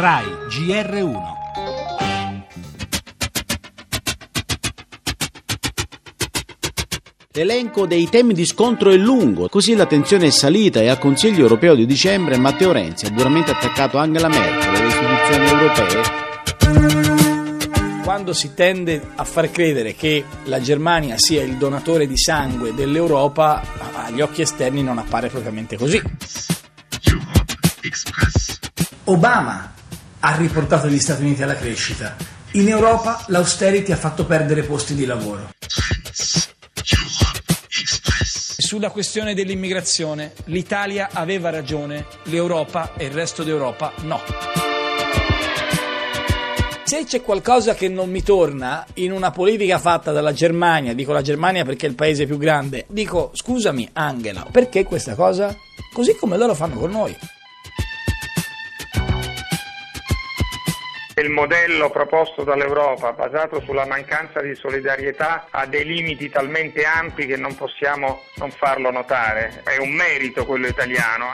RAI GR1. L'elenco dei temi di scontro è lungo, così la tensione è salita e al Consiglio europeo di dicembre Matteo Renzi ha duramente attaccato Angela Merkel e le istituzioni europee. Quando si tende a far credere che la Germania sia il donatore di sangue dell'Europa, agli occhi esterni non appare propriamente così. Obama ha riportato gli Stati Uniti alla crescita. In Europa l'austerity ha fatto perdere posti di lavoro. Sulla questione dell'immigrazione, l'Italia aveva ragione, l'Europa e il resto d'Europa no. Se c'è qualcosa che non mi torna in una politica fatta dalla Germania, dico la Germania perché è il paese più grande, dico scusami Angela, perché questa cosa? Così come loro fanno con noi. Il modello proposto dall'Europa, basato sulla mancanza di solidarietà, ha dei limiti talmente ampi che non possiamo non farlo notare. È un merito quello italiano.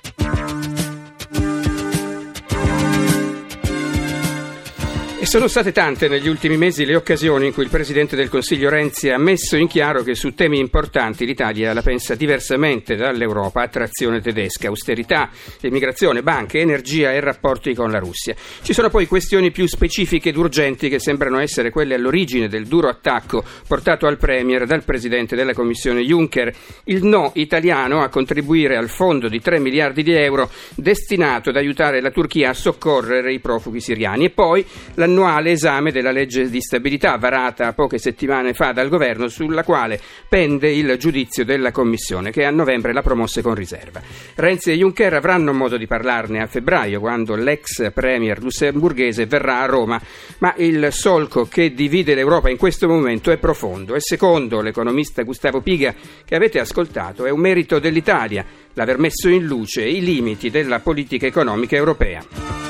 E sono state tante negli ultimi mesi le occasioni in cui il Presidente del Consiglio Renzi ha messo in chiaro che su temi importanti l'Italia la pensa diversamente dall'Europa: attrazione tedesca, austerità, immigrazione, banche, energia e rapporti con la Russia. Ci sono poi questioni più specifiche ed urgenti che sembrano essere quelle all'origine del duro attacco portato al Premier dal Presidente della Commissione Juncker, il no italiano a contribuire al fondo di 3 miliardi di euro destinato ad aiutare la Turchia a soccorrere i profughi siriani, e poi l'annuale esame della legge di stabilità varata poche settimane fa dal governo, sulla quale pende il giudizio della Commissione, che a novembre la promosse con riserva. Renzi e Juncker avranno modo di parlarne a febbraio, quando l'ex premier lussemburghese verrà a Roma, ma il solco che divide l'Europa in questo momento è profondo e, secondo l'economista Gustavo Piga, che avete ascoltato, è un merito dell'Italia l'aver messo in luce i limiti della politica economica europea.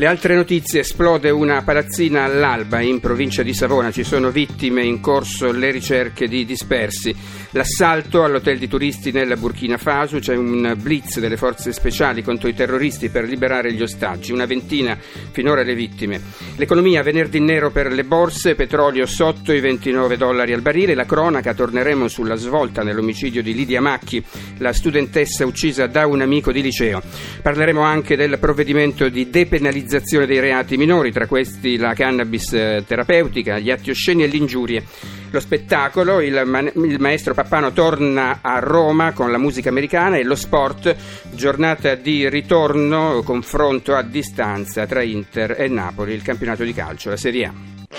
Le altre notizie: esplode una palazzina all'Alba in provincia di Savona, ci sono vittime, in corso le ricerche di dispersi. L'assalto all'hotel di turisti nel Burkina Faso, c'è un blitz delle forze speciali contro i terroristi per liberare gli ostaggi, una ventina finora le vittime. L'economia: venerdì nero per le borse, petrolio sotto i $29 al barile. La cronaca: torneremo sulla svolta nell'omicidio di Lidia Macchi, la studentessa uccisa da un amico di liceo. Parleremo anche del provvedimento di depenalizzazione dei reati minori, tra questi la cannabis terapeutica, gli atti osceni e l'ingiuria. Lo spettacolo: il maestro Pappano torna a Roma con la musica americana. E lo sport: giornata di ritorno, confronto a distanza tra Inter e Napoli, il campionato di calcio, la Serie A.